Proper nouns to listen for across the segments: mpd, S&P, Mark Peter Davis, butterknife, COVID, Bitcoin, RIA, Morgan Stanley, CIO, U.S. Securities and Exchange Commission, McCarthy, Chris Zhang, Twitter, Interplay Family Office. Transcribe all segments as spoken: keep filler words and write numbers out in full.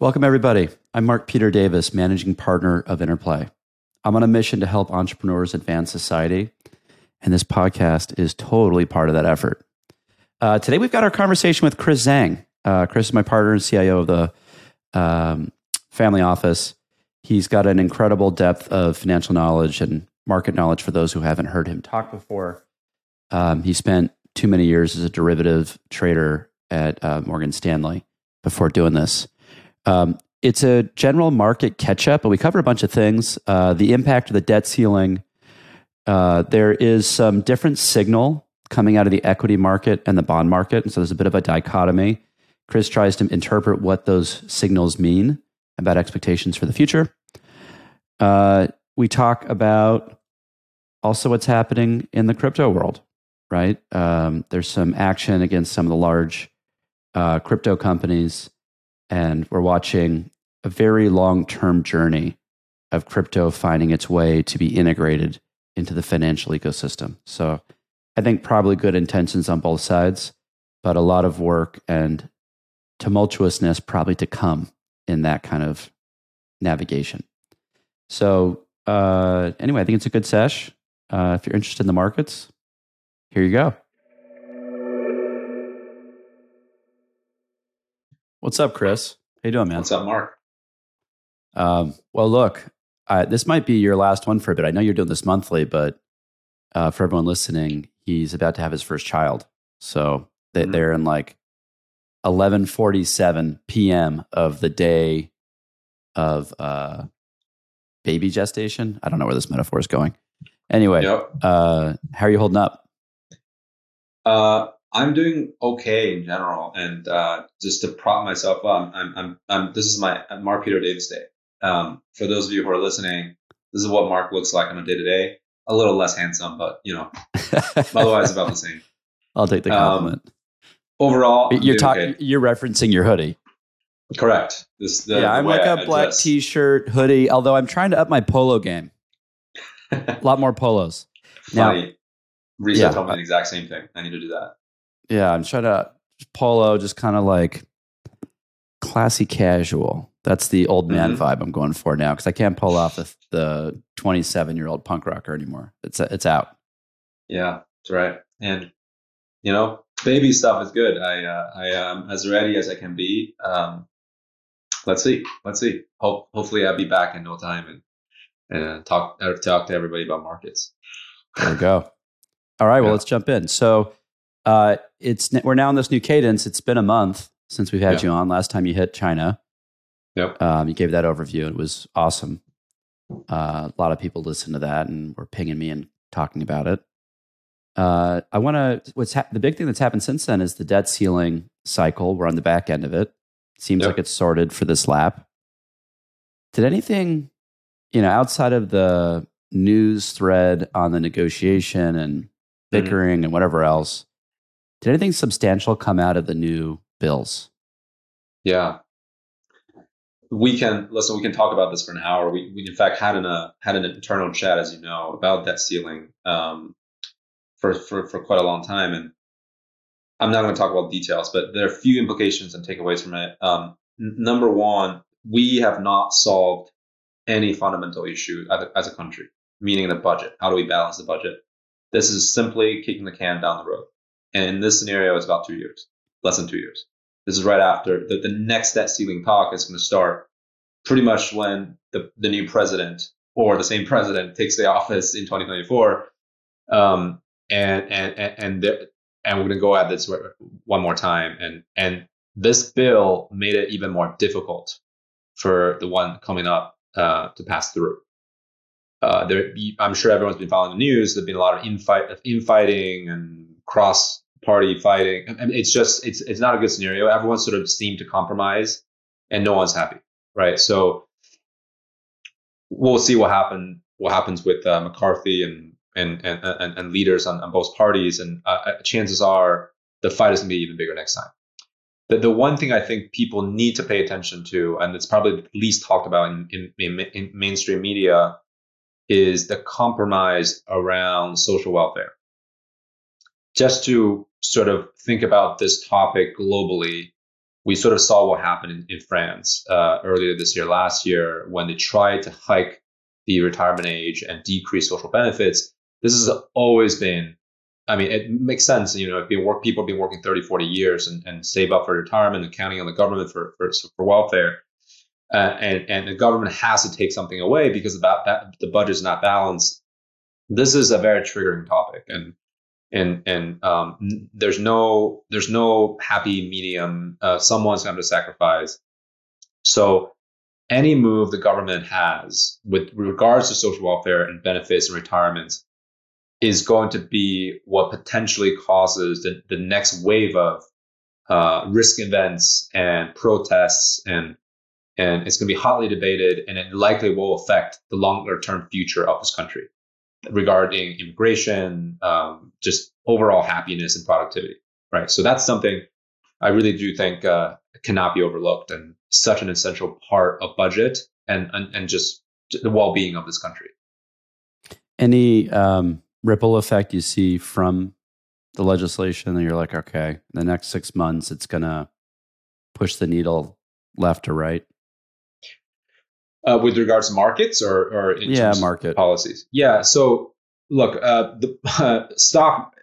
Welcome, everybody. I'm Mark Peter Davis, Managing Partner of Interplay. I'm on a mission to help entrepreneurs advance society, and this podcast is totally part of that effort. Uh, today, we've got our conversation with Chris Zhang. Uh, Chris is my partner and C I O of the um, family office. He's got an incredible depth of financial knowledge and market knowledge for those who haven't heard him talk before. Um, he spent too many years as a derivative trader at uh, Morgan Stanley before doing this. Um, it's a general market catch-up, but we cover a bunch of things. Uh, the impact of the debt ceiling. Uh, there is some different signal coming out of the equity market and the bond market, and so there's a bit of a dichotomy. Chris tries to interpret what those signals mean about expectations for the future. Uh, we talk about also what's happening in the crypto world, right? Um, there's some action against some of the large uh, crypto companies. And we're watching a very long-term journey of crypto finding its way to be integrated into the financial ecosystem. So I think probably good intentions on both sides, but a lot of work and tumultuousness probably to come in that kind of navigation. So uh, anyway, I think it's a good sesh. Uh, if you're interested in the markets, here you go. What's up, Chris? How you doing, man? What's up, Mark? Um, well, look, uh, this might be your last one for a bit. I know you're doing this monthly, but uh, for everyone listening, he's about to have his first child. So they, mm-hmm. they're in like eleven forty-seven p m of the day of uh, baby gestation. I don't know where this metaphor is going. Anyway, yep. uh, how are you holding up? Uh I'm doing okay in general, and uh, just to prop myself up, I'm, I'm, I'm. This is my Mark Peter Davis day. Um, for those of you who are listening, this is what Mark looks like on a day to day. A little less handsome, but you know, otherwise about the same. I'll take the compliment. Um, overall, I'm you're talking. Okay. You're referencing your hoodie. Correct. This. The, yeah, the I'm like I, a black dress. T-shirt hoodie. Although I'm trying to up my polo game. A lot more polos. Funny. Now, Risa yeah, told me the exact same thing. I need to do that. Yeah, I'm trying to polo, just kind of like classy casual. That's the old man mm-hmm. vibe I'm going for now, because I can't pull off the, the twenty-seven-year-old punk rocker anymore. It's it's out. Yeah, that's right. And you know, baby stuff is good. I uh, I am as ready as I can be. Um, let's see, let's see. Hope hopefully I'll be back in no time and and talk talk to everybody about markets. There we go. All right, well, yeah. Let's jump in. So. Uh, it's we're now in this new cadence. It's been a month since we've had yep. you on. Last time you hit China, yep. Um, you gave that overview. It was awesome. Uh, a lot of people listened to that and were pinging me and talking about it. Uh, I want to. What's ha- the big thing that's happened since then is the debt ceiling cycle. We're on the back end of it. Seems yep. like it's sorted for this lap. Did anything, you know, outside of the news thread on the negotiation and bickering mm-hmm. and whatever else? Did anything substantial come out of the new bills? Yeah, we can listen. We can talk about this for an hour. We, we in fact had an uh, had an internal chat, as you know, about debt ceiling um, for, for for quite a long time. And I'm not going to talk about details, but there are a few implications and takeaways from it. Um, n- number one, we have not solved any fundamental issue as a country, meaning the budget. How do we balance the budget? This is simply kicking the can down the road. And in this scenario, it's about two years, less than two years. This is right after the, the next debt ceiling talk is going to start pretty much when the, the new president or the same president takes the office in twenty twenty-four. Um, and and and and, there, and we're going to go at this one more time. And, and this bill made it even more difficult for the one coming up uh, to pass through. Uh, there, I'm sure everyone's been following the news. There's been a lot of infight, of infighting and cross-party fighting. I mean, it's just it's it's not a good scenario. Everyone sort of seemed to compromise, and no one's happy, right? So we'll see what happen what happens with uh, McCarthy and and and and, and leaders on, on both parties. And uh, chances are the fight is going to be even bigger next time. The the one thing I think people need to pay attention to, and it's probably the least talked about in in, in, in mainstream media, is the compromise around social welfare. Just to sort of think about this topic globally, we sort of saw what happened in, in France uh, earlier this year, last year, when they tried to hike the retirement age and decrease social benefits. This has always been, I mean, it makes sense. You know, if you work, people have been working thirty, forty years and, and save up for retirement and counting on the government for, for, for welfare. Uh, and, and the government has to take something away because about that, the budget is not balanced. This is a very triggering topic. And and and um, there's no there's no happy medium. Uh, someone's going to sacrifice. So any move the government has with regards to social welfare and benefits and retirement is going to be what potentially causes the, the next wave of uh, risk events and protests, and and it's going to be hotly debated, and it likely will affect the longer term future of this country regarding immigration, um, just overall happiness and productivity, right? So that's something I really do think uh, cannot be overlooked, and such an essential part of budget and and, and just the well-being of this country. Any um, ripple effect you see from the legislation that you're like, okay, in the next six months, it's going to push the needle left or right? Uh, with regards to markets or, or in yeah, terms market. Of policies? Yeah. So look, uh, the uh, stock,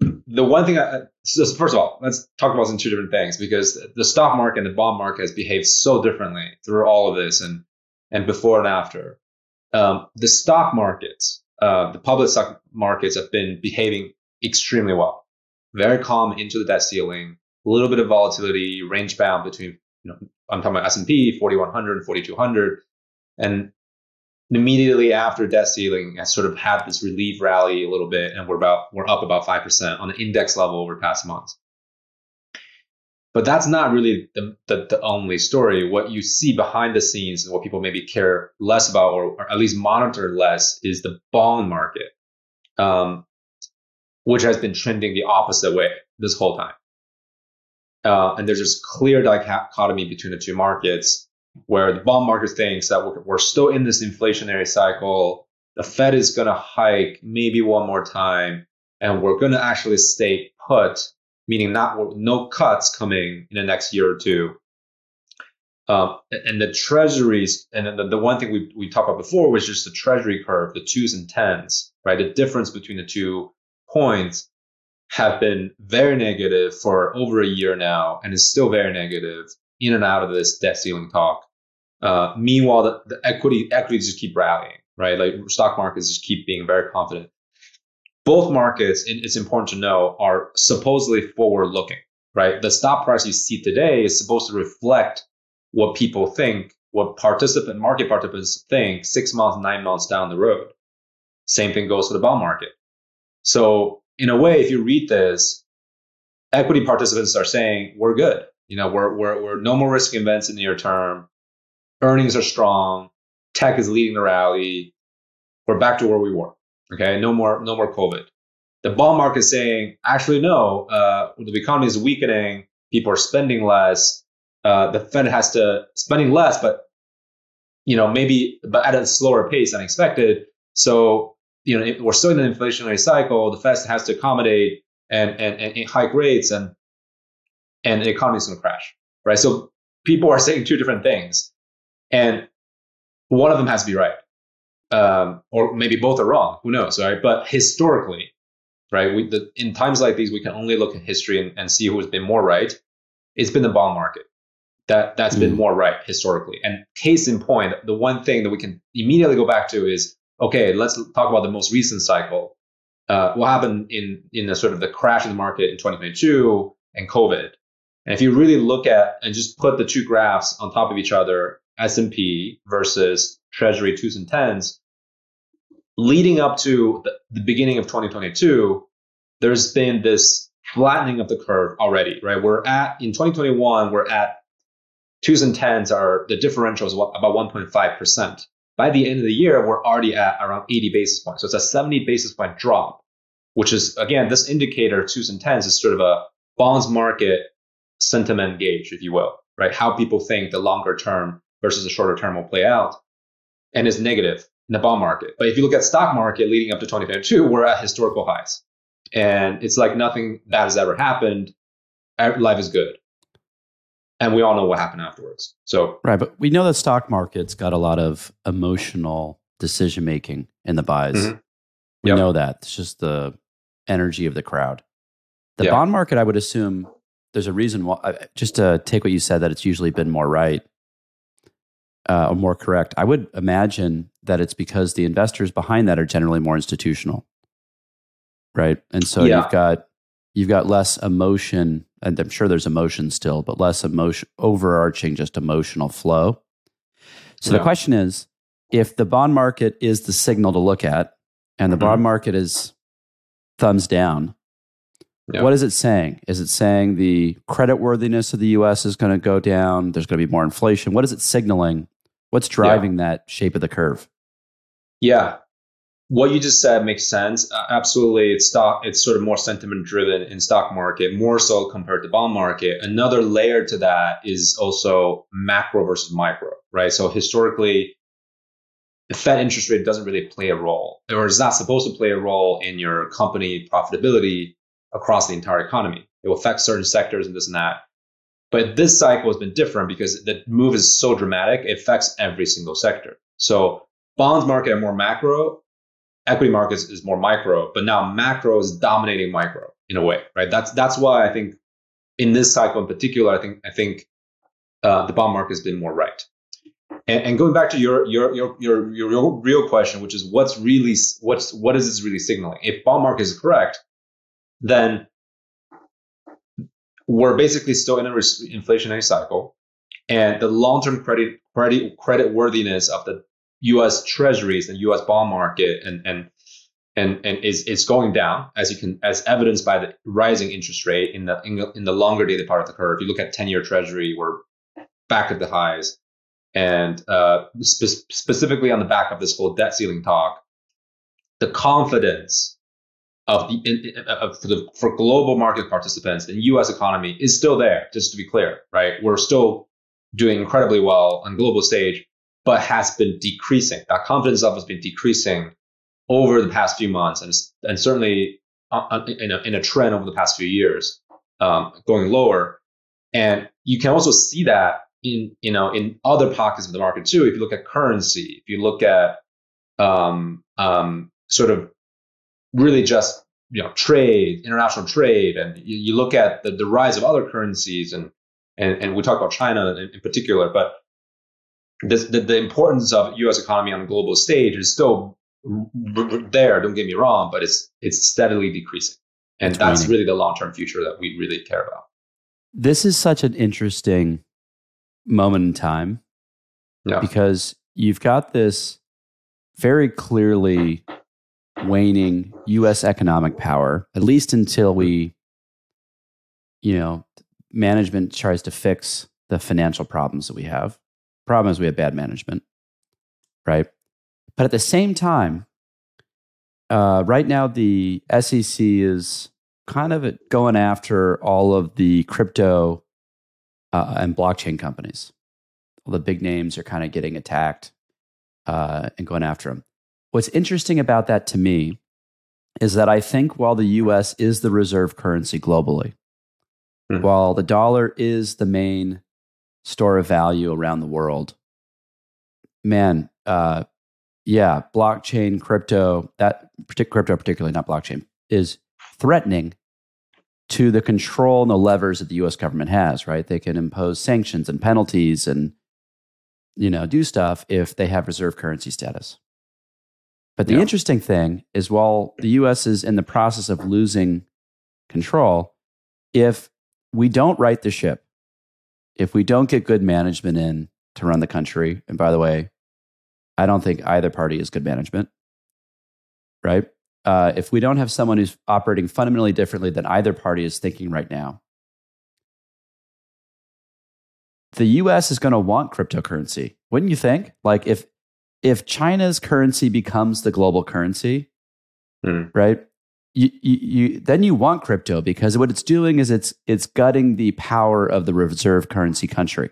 the one thing, I, so first of all, let's talk about some two different things, because the stock market and the bond market has behaved so differently through all of this and, and before and after. Um, the stock markets, Uh, the public stock markets have been behaving extremely well, very calm into the debt ceiling, a little bit of volatility, range bound between, you know, I'm talking about S and P, forty-one hundred, forty-two hundred. And immediately after debt ceiling, I sort of had this relief rally a little bit, and we're about we're up about five percent on an index level over past months. But that's not really the, the, the only story. What you see behind the scenes and what people maybe care less about, or, or at least monitor less, is the bond market, um, which has been trending the opposite way this whole time. Uh, and there's this clear dichotomy between the two markets, where the bond market thinks that we're, we're still in this inflationary cycle. The Fed is going to hike maybe one more time, and we're going to actually stay put, meaning not no cuts coming in the next year or two. Um, and the treasuries, and the, the one thing we, we talked about before was just the treasury curve, the twos and tens, right? The difference between the two points have been very negative for over a year now, and is still very negative in and out of this debt ceiling talk. Uh, meanwhile, the, the equity equities just keep rallying, right? Like stock markets just keep being very confident. Both markets, and it's important to know, are supposedly forward-looking, right? The stock price you see today is supposed to reflect what people think, what participant market participants think six months, nine months down the road. Same thing goes for the bond market. So in a way, if you read this, equity participants are saying, we're good. You know, we're we're we're no more risk events in the near term. Earnings are strong. Tech is leading the rally. We're back to where we were. Okay, no more, no more COVID. The bond market is saying, actually, no, uh, the economy is weakening. People are spending less. Uh, the Fed has to spending less, but you know, maybe, but at a slower pace than expected. So you know, it, we're still in an inflationary cycle. The Fed has to accommodate and and and hike rates, and and the economy is going to crash, right? So people are saying two different things, and one of them has to be right. Um, or maybe both are wrong. Who knows, right? But historically, right, we, the, in times like these, we can only look at history and, and see who has been more right. It's been the bond market that that's mm. been more right historically. And case in point, the one thing that we can immediately go back to is, okay, let's talk about the most recent cycle. Uh, what happened in in the sort of the crash in the market in twenty twenty-two and COVID? And if you really look at and just put the two graphs on top of each other, S and P versus Treasury twos and tens. Leading up to the, the beginning of twenty twenty-two, there's been this flattening of the curve already, right? We're at, in twenty twenty-one, we're at twos and tens are, the differential is about one point five percent. By the end of the year, we're already at around eighty basis points. So it's a seventy basis point drop, which is, again, this indicator, twos and tens, is sort of a bonds market sentiment gauge, if you will, right? How people think the longer term versus the shorter term will play out, and is negative in the bond market. But if you look at stock market leading up to twenty twenty-two, we're at historical highs. And it's like nothing bad has ever happened. Life is good. And we all know what happened afterwards. So right, but we know the stock market's got a lot of emotional decision making in the buys. Mm-hmm. We yep. know that. It's just the energy of the crowd. The yep. bond market, I would assume, there's a reason why. Just to take what you said, that it's usually been more right uh, or more correct. I would imagine that it's because the investors behind that are generally more institutional, right? And so yeah. you've got you've got less emotion. And I'm sure there's emotion still, but less emotion, overarching just emotional flow. So yeah. the question is, if the bond market is the signal to look at and the mm-hmm. bond market is thumbs down, yeah. what is it saying? Is it saying the creditworthiness of the U S is going to go down? There's going to be more inflation. What is it signaling? What's driving yeah. that shape of the curve? Yeah. What you just said makes sense. Uh, absolutely, it's stock. It's sort of more sentiment driven in stock market, more so compared to bond market. Another layer to that is also macro versus micro, right? So historically, the Fed interest rate doesn't really play a role, or is not supposed to play a role in your company profitability across the entire economy. It will affect certain sectors and this and that. But this cycle has been different because the move is so dramatic; it affects every single sector. So bonds market are more macro. Equity markets is more micro, but now macro is dominating micro in a way, right? That's that's why I think in this cycle in particular, I think I think uh, the bond market has been more right. And, and going back to your your your your your real question, which is what's really what's what is this really signaling? If bond market is correct, then we're basically still in an inflationary cycle, and the long-term credit credit credit worthiness of the U S treasuries and U S bond market and and and and is it's going down, as you can as evidenced by the rising interest rate in the in, in the longer dated part of the curve. If you look at ten-year treasury, we're back at the highs, and uh, spe- specifically on the back of this whole debt ceiling talk, the confidence of the in, in, of for, the, for global market participants in U S economy is still there. Just to be clear, right? We're still doing incredibly well on global stage, but has been decreasing. That confidence level has been decreasing over the past few months, and and certainly in a, in a trend over the past few years, um, going lower. And you can also see that in you know in other pockets of the market too. If you look at currency, if you look at um, um, sort of really just you know trade, international trade, and you, you look at the, the rise of other currencies, and and and we talk about China in, in particular, but. This, the, the importance of U S economy on the global stage is still r- r- there. Don't get me wrong, but it's it's steadily decreasing, and that's, that's really the long-term future that we really care about. This is such an interesting moment in time yeah. because you've got this very clearly waning U S economic power, at least until we, you know, management tries to fix the financial problems that we have. Problem is we have bad management, right? But at the same time, uh, right now the S E C is kind of going after all of the crypto uh, and blockchain companies. All the big names are kind of getting attacked uh, and going after them. What's interesting about that to me is that I think while the U S is the reserve currency globally, mm-hmm. while the dollar is the main store of value around the world, man, uh, yeah, blockchain, crypto, that crypto particularly, not blockchain, is threatening to the control and the levers that the U S government has, right? They can impose sanctions and penalties and, you know, do stuff if they have reserve currency status. But the yeah. interesting thing is while the U S is in the process of losing control, if we don't right the ship, if we don't get good management in to run the country, and by the way, I don't think either party is good management, right? Uh, if we don't have someone who's operating fundamentally differently than either party is thinking right now, the U S is going to want cryptocurrency, wouldn't you think? Like if if China's currency becomes the global currency, mm. right? You, you, you then you want crypto because what it's doing is it's it's gutting the power of the reserve currency country.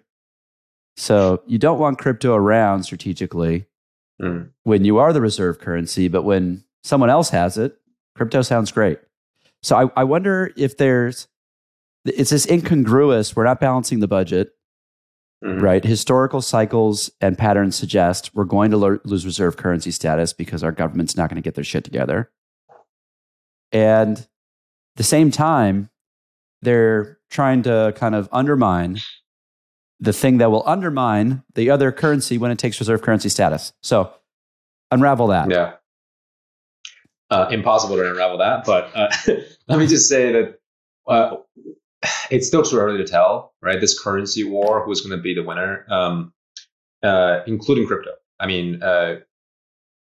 So you don't want crypto around strategically mm. when you are the reserve currency, but when someone else has it, crypto sounds great. So I, I wonder if there's, it's this incongruous, we're not balancing the budget, Mm-hmm. Right? Historical cycles and patterns suggest we're going to lo- lose reserve currency status because our government's not going to get their shit together. And at the same time, they're trying to kind of undermine the thing that will undermine the other currency when it takes reserve currency status. So unravel that. Yeah. Uh, impossible to unravel that. But uh, let me just say that uh, it's still too early to tell, right? This currency war, who's going to be the winner, um, uh, including crypto. I mean, uh,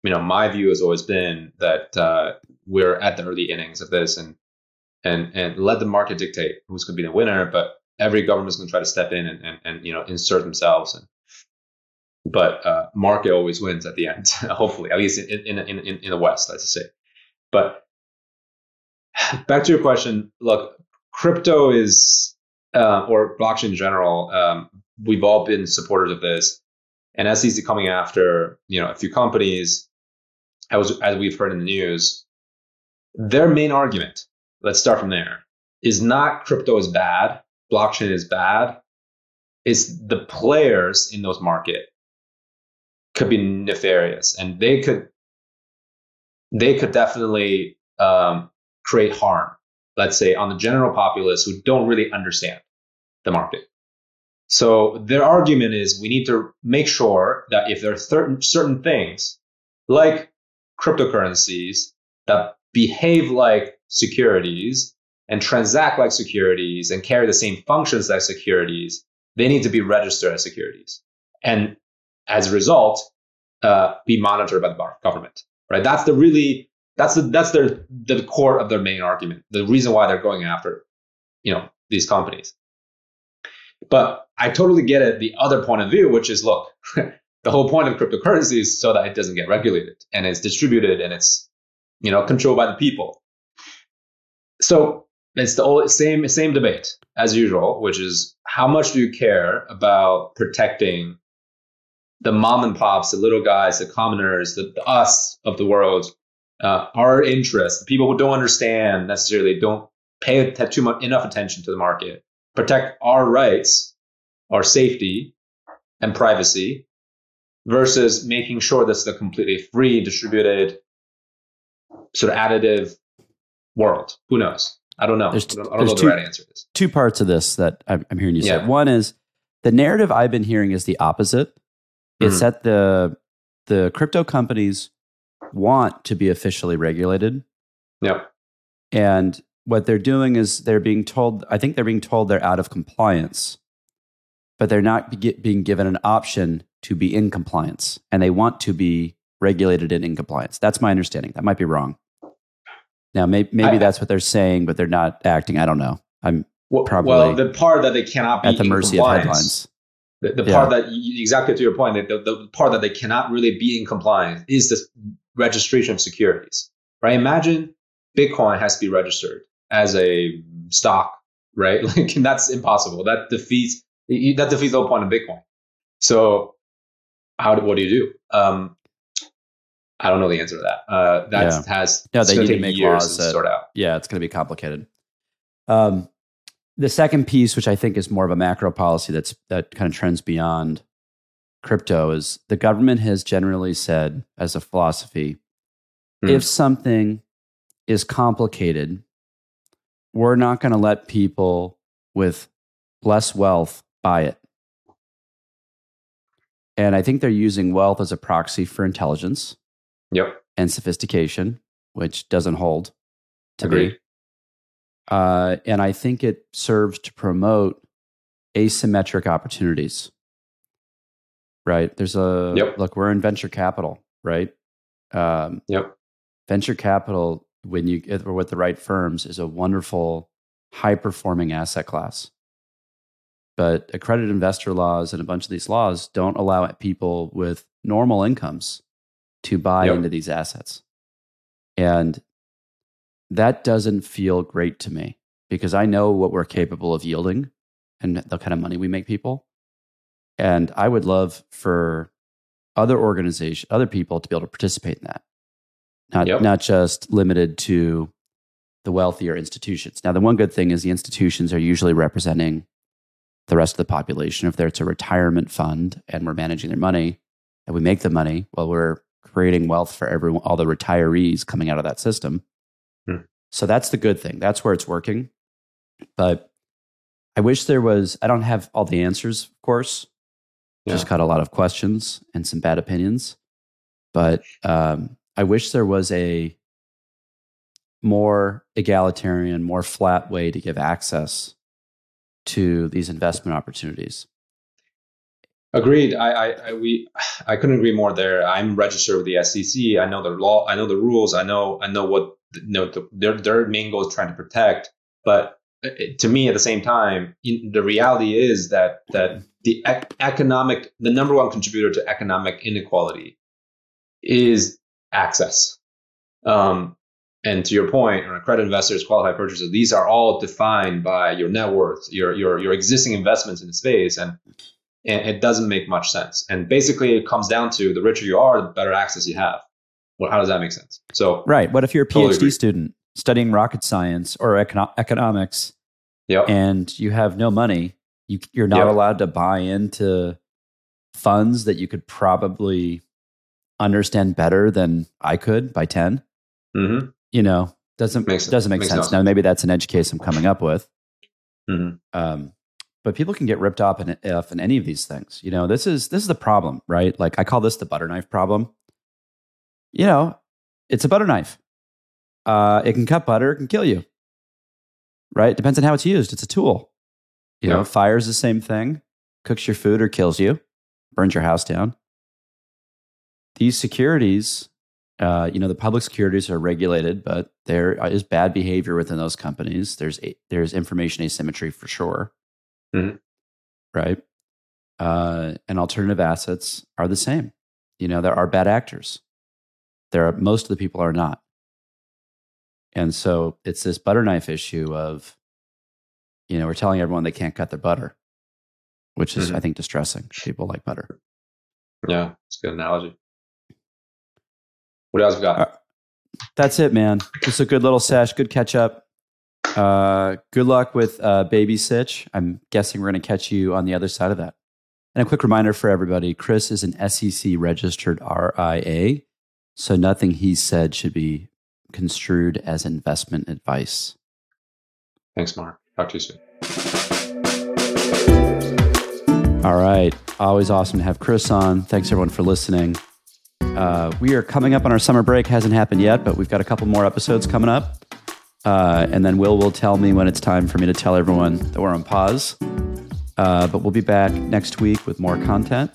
you know, my view has always been that uh, we're at the early innings of this, and and and let the market dictate who's going to be the winner. But every government's going to try to step in and and, and you know insert themselves. And but uh, market always wins at the end, hopefully, at least in in in, in the West, let's say. But back to your question, look. Crypto is, uh, or blockchain in general, um, we've all been supporters of this, and S E C coming after you know a few companies, as, as we've heard in the news, their main argument, let's start from there, is not crypto is bad, blockchain is bad, it's the players in those markets could be nefarious, and they could, they could definitely um, create harm. Let's say, on the general populace who don't really understand the market. So their argument is we need to make sure that if there are certain certain things like cryptocurrencies that behave like securities and transact like securities and carry the same functions as securities, they need to be registered as securities. And as a result, uh, be monitored by the government, right? That's the really... That's the that's their the core of their main argument. The reason why they're going after, you know, these companies. But I totally get it. The other point of view, which is, look, the whole point of cryptocurrency is so that it doesn't get regulated and it's distributed and it's, you know, controlled by the people. So it's the old, same same debate as usual, which is how much do you care about protecting the mom and pops, the little guys, the commoners, the, the us of the world. Uh, our interests, the people who don't understand necessarily, don't pay too much enough attention to the market, protect our rights, our safety, and privacy, versus making sure this is a completely free, distributed, sort of additive world. Who knows? I don't know. There's t- I don't, I don't there's know two, the right answer to this. Two parts of this that I'm, I'm hearing you yeah. say. One is the narrative I've been hearing is the opposite. Mm-hmm. It's that the the crypto companies want to be officially regulated. Yep. And what they're doing is they're being told, I think they're being told they're out of compliance, but they're not be- being given an option to be in compliance, and they want to be regulated and in compliance. That's my understanding. That might be wrong. Now, may- maybe I, that's what they're saying, but they're not acting. I don't know. I'm well, probably well, the part that they cannot be at the mercy of headlines. The, the yeah. part that, exactly to your point, the, the part that they cannot really be in compliance is this registration of securities, right? Imagine Bitcoin has to be registered as a stock, right? Like, and that's impossible. That defeats that defeats the whole point of Bitcoin. So, how do, what do you do? Um, I don't know the answer to that. Uh, that yeah. has no. They need to make laws that sort out. Yeah, it's going to be complicated. Um, the second piece, which I think is more of a macro policy that's that kind of trends beyond crypto, is the government has generally said as a philosophy, mm. if something is complicated, we're not going to let people with less wealth buy it. And I think they're using wealth as a proxy for intelligence yep. and sophistication, which doesn't hold to Agreed. Be. Uh, and I think it serves to promote asymmetric opportunities. Right. There's a yep. look, we're in venture capital, right? Um, yep. Venture capital, when you get with the right firms, is a wonderful, high performing asset class. But accredited investor laws and a bunch of these laws don't allow people with normal incomes to buy yep. into these assets. And that doesn't feel great to me, because I know what we're capable of yielding and the kind of money we make people. And I would love for other organizations, other people to be able to participate in that, not yep. not just limited to the wealthier institutions. Now, the one good thing is the institutions are usually representing the rest of the population. If it's a retirement fund and we're managing their money and we make the money, well, we're creating wealth for everyone, all the retirees coming out of that system. Hmm. So that's the good thing. That's where it's working. But I wish there was, I don't have all the answers, of course. Yeah. Just got a lot of questions and some bad opinions. But um, I wish there was a more egalitarian, more flat way to give access to these investment opportunities. Agreed. I, I, I we I couldn't agree more there. I'm registered with the S E C. I know the law. I know the rules. I know I know what you know, the, their their main goal is trying to protect. But it, to me, at the same time, in, the reality is that that the ec- economic the number one contributor to economic inequality is access. Um, and to your point, credit investors, qualified purchasers, these are all defined by your net worth, your your your existing investments in the space, and. And it doesn't make much sense. And basically, it comes down to the richer you are, the better access you have. Well, how does that make sense? So, right. What if you're a totally P H D agree. student studying rocket science or econo- economics, yep. and you have no money? You, you're not yep. allowed to buy into funds that you could probably understand better than I could by ten. Mm-hmm. You know, doesn't makes doesn't make sense. sense. Now, maybe that's an edge case I'm coming up with. Mm-hmm. Um, But people can get ripped off in, if in any of these things. You know, this is this is the problem, right? Like I call this the butter knife problem. You know, it's a butter knife. Uh, it can cut butter, it can kill you, right? Depends on how it's used. It's a tool. You yeah. know, fire's the same thing. Cooks your food or kills you, burns your house down. These securities, uh, you know, the public securities are regulated, but there is bad behavior within those companies. There's there's information asymmetry for sure. Mm-hmm. Right. Uh, and alternative assets are the same. You know, there are bad actors. There are, most of the people are not. And so it's this butter knife issue of, you know, we're telling everyone they can't cut their butter, which is, mm-hmm. I think, distressing. People like butter. Yeah, it's a good analogy. What else we got? Uh, that's it, man. Just a good little sesh, good catch up. Uh, good luck with uh, Baby Sitch. I'm guessing we're going to catch you on the other side of that. And a quick reminder for everybody, Chris is an S E C-registered R I A, so nothing he said should be construed as investment advice. Thanks, Mark. Talk to you soon. All right. Always awesome to have Chris on. Thanks, everyone, for listening. Uh, we are coming up on our summer break. Hasn't happened yet, but we've got a couple more episodes coming up. Uh, and then Will will tell me when it's time for me to tell everyone that we're on pause. Uh, but we'll be back next week with more content.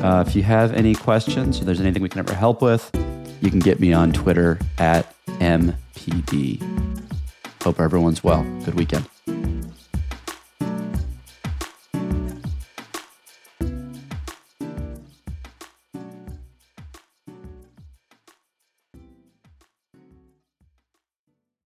Uh, if you have any questions or there's anything we can ever help with, you can get me on Twitter at M P D. Hope everyone's well. Good weekend.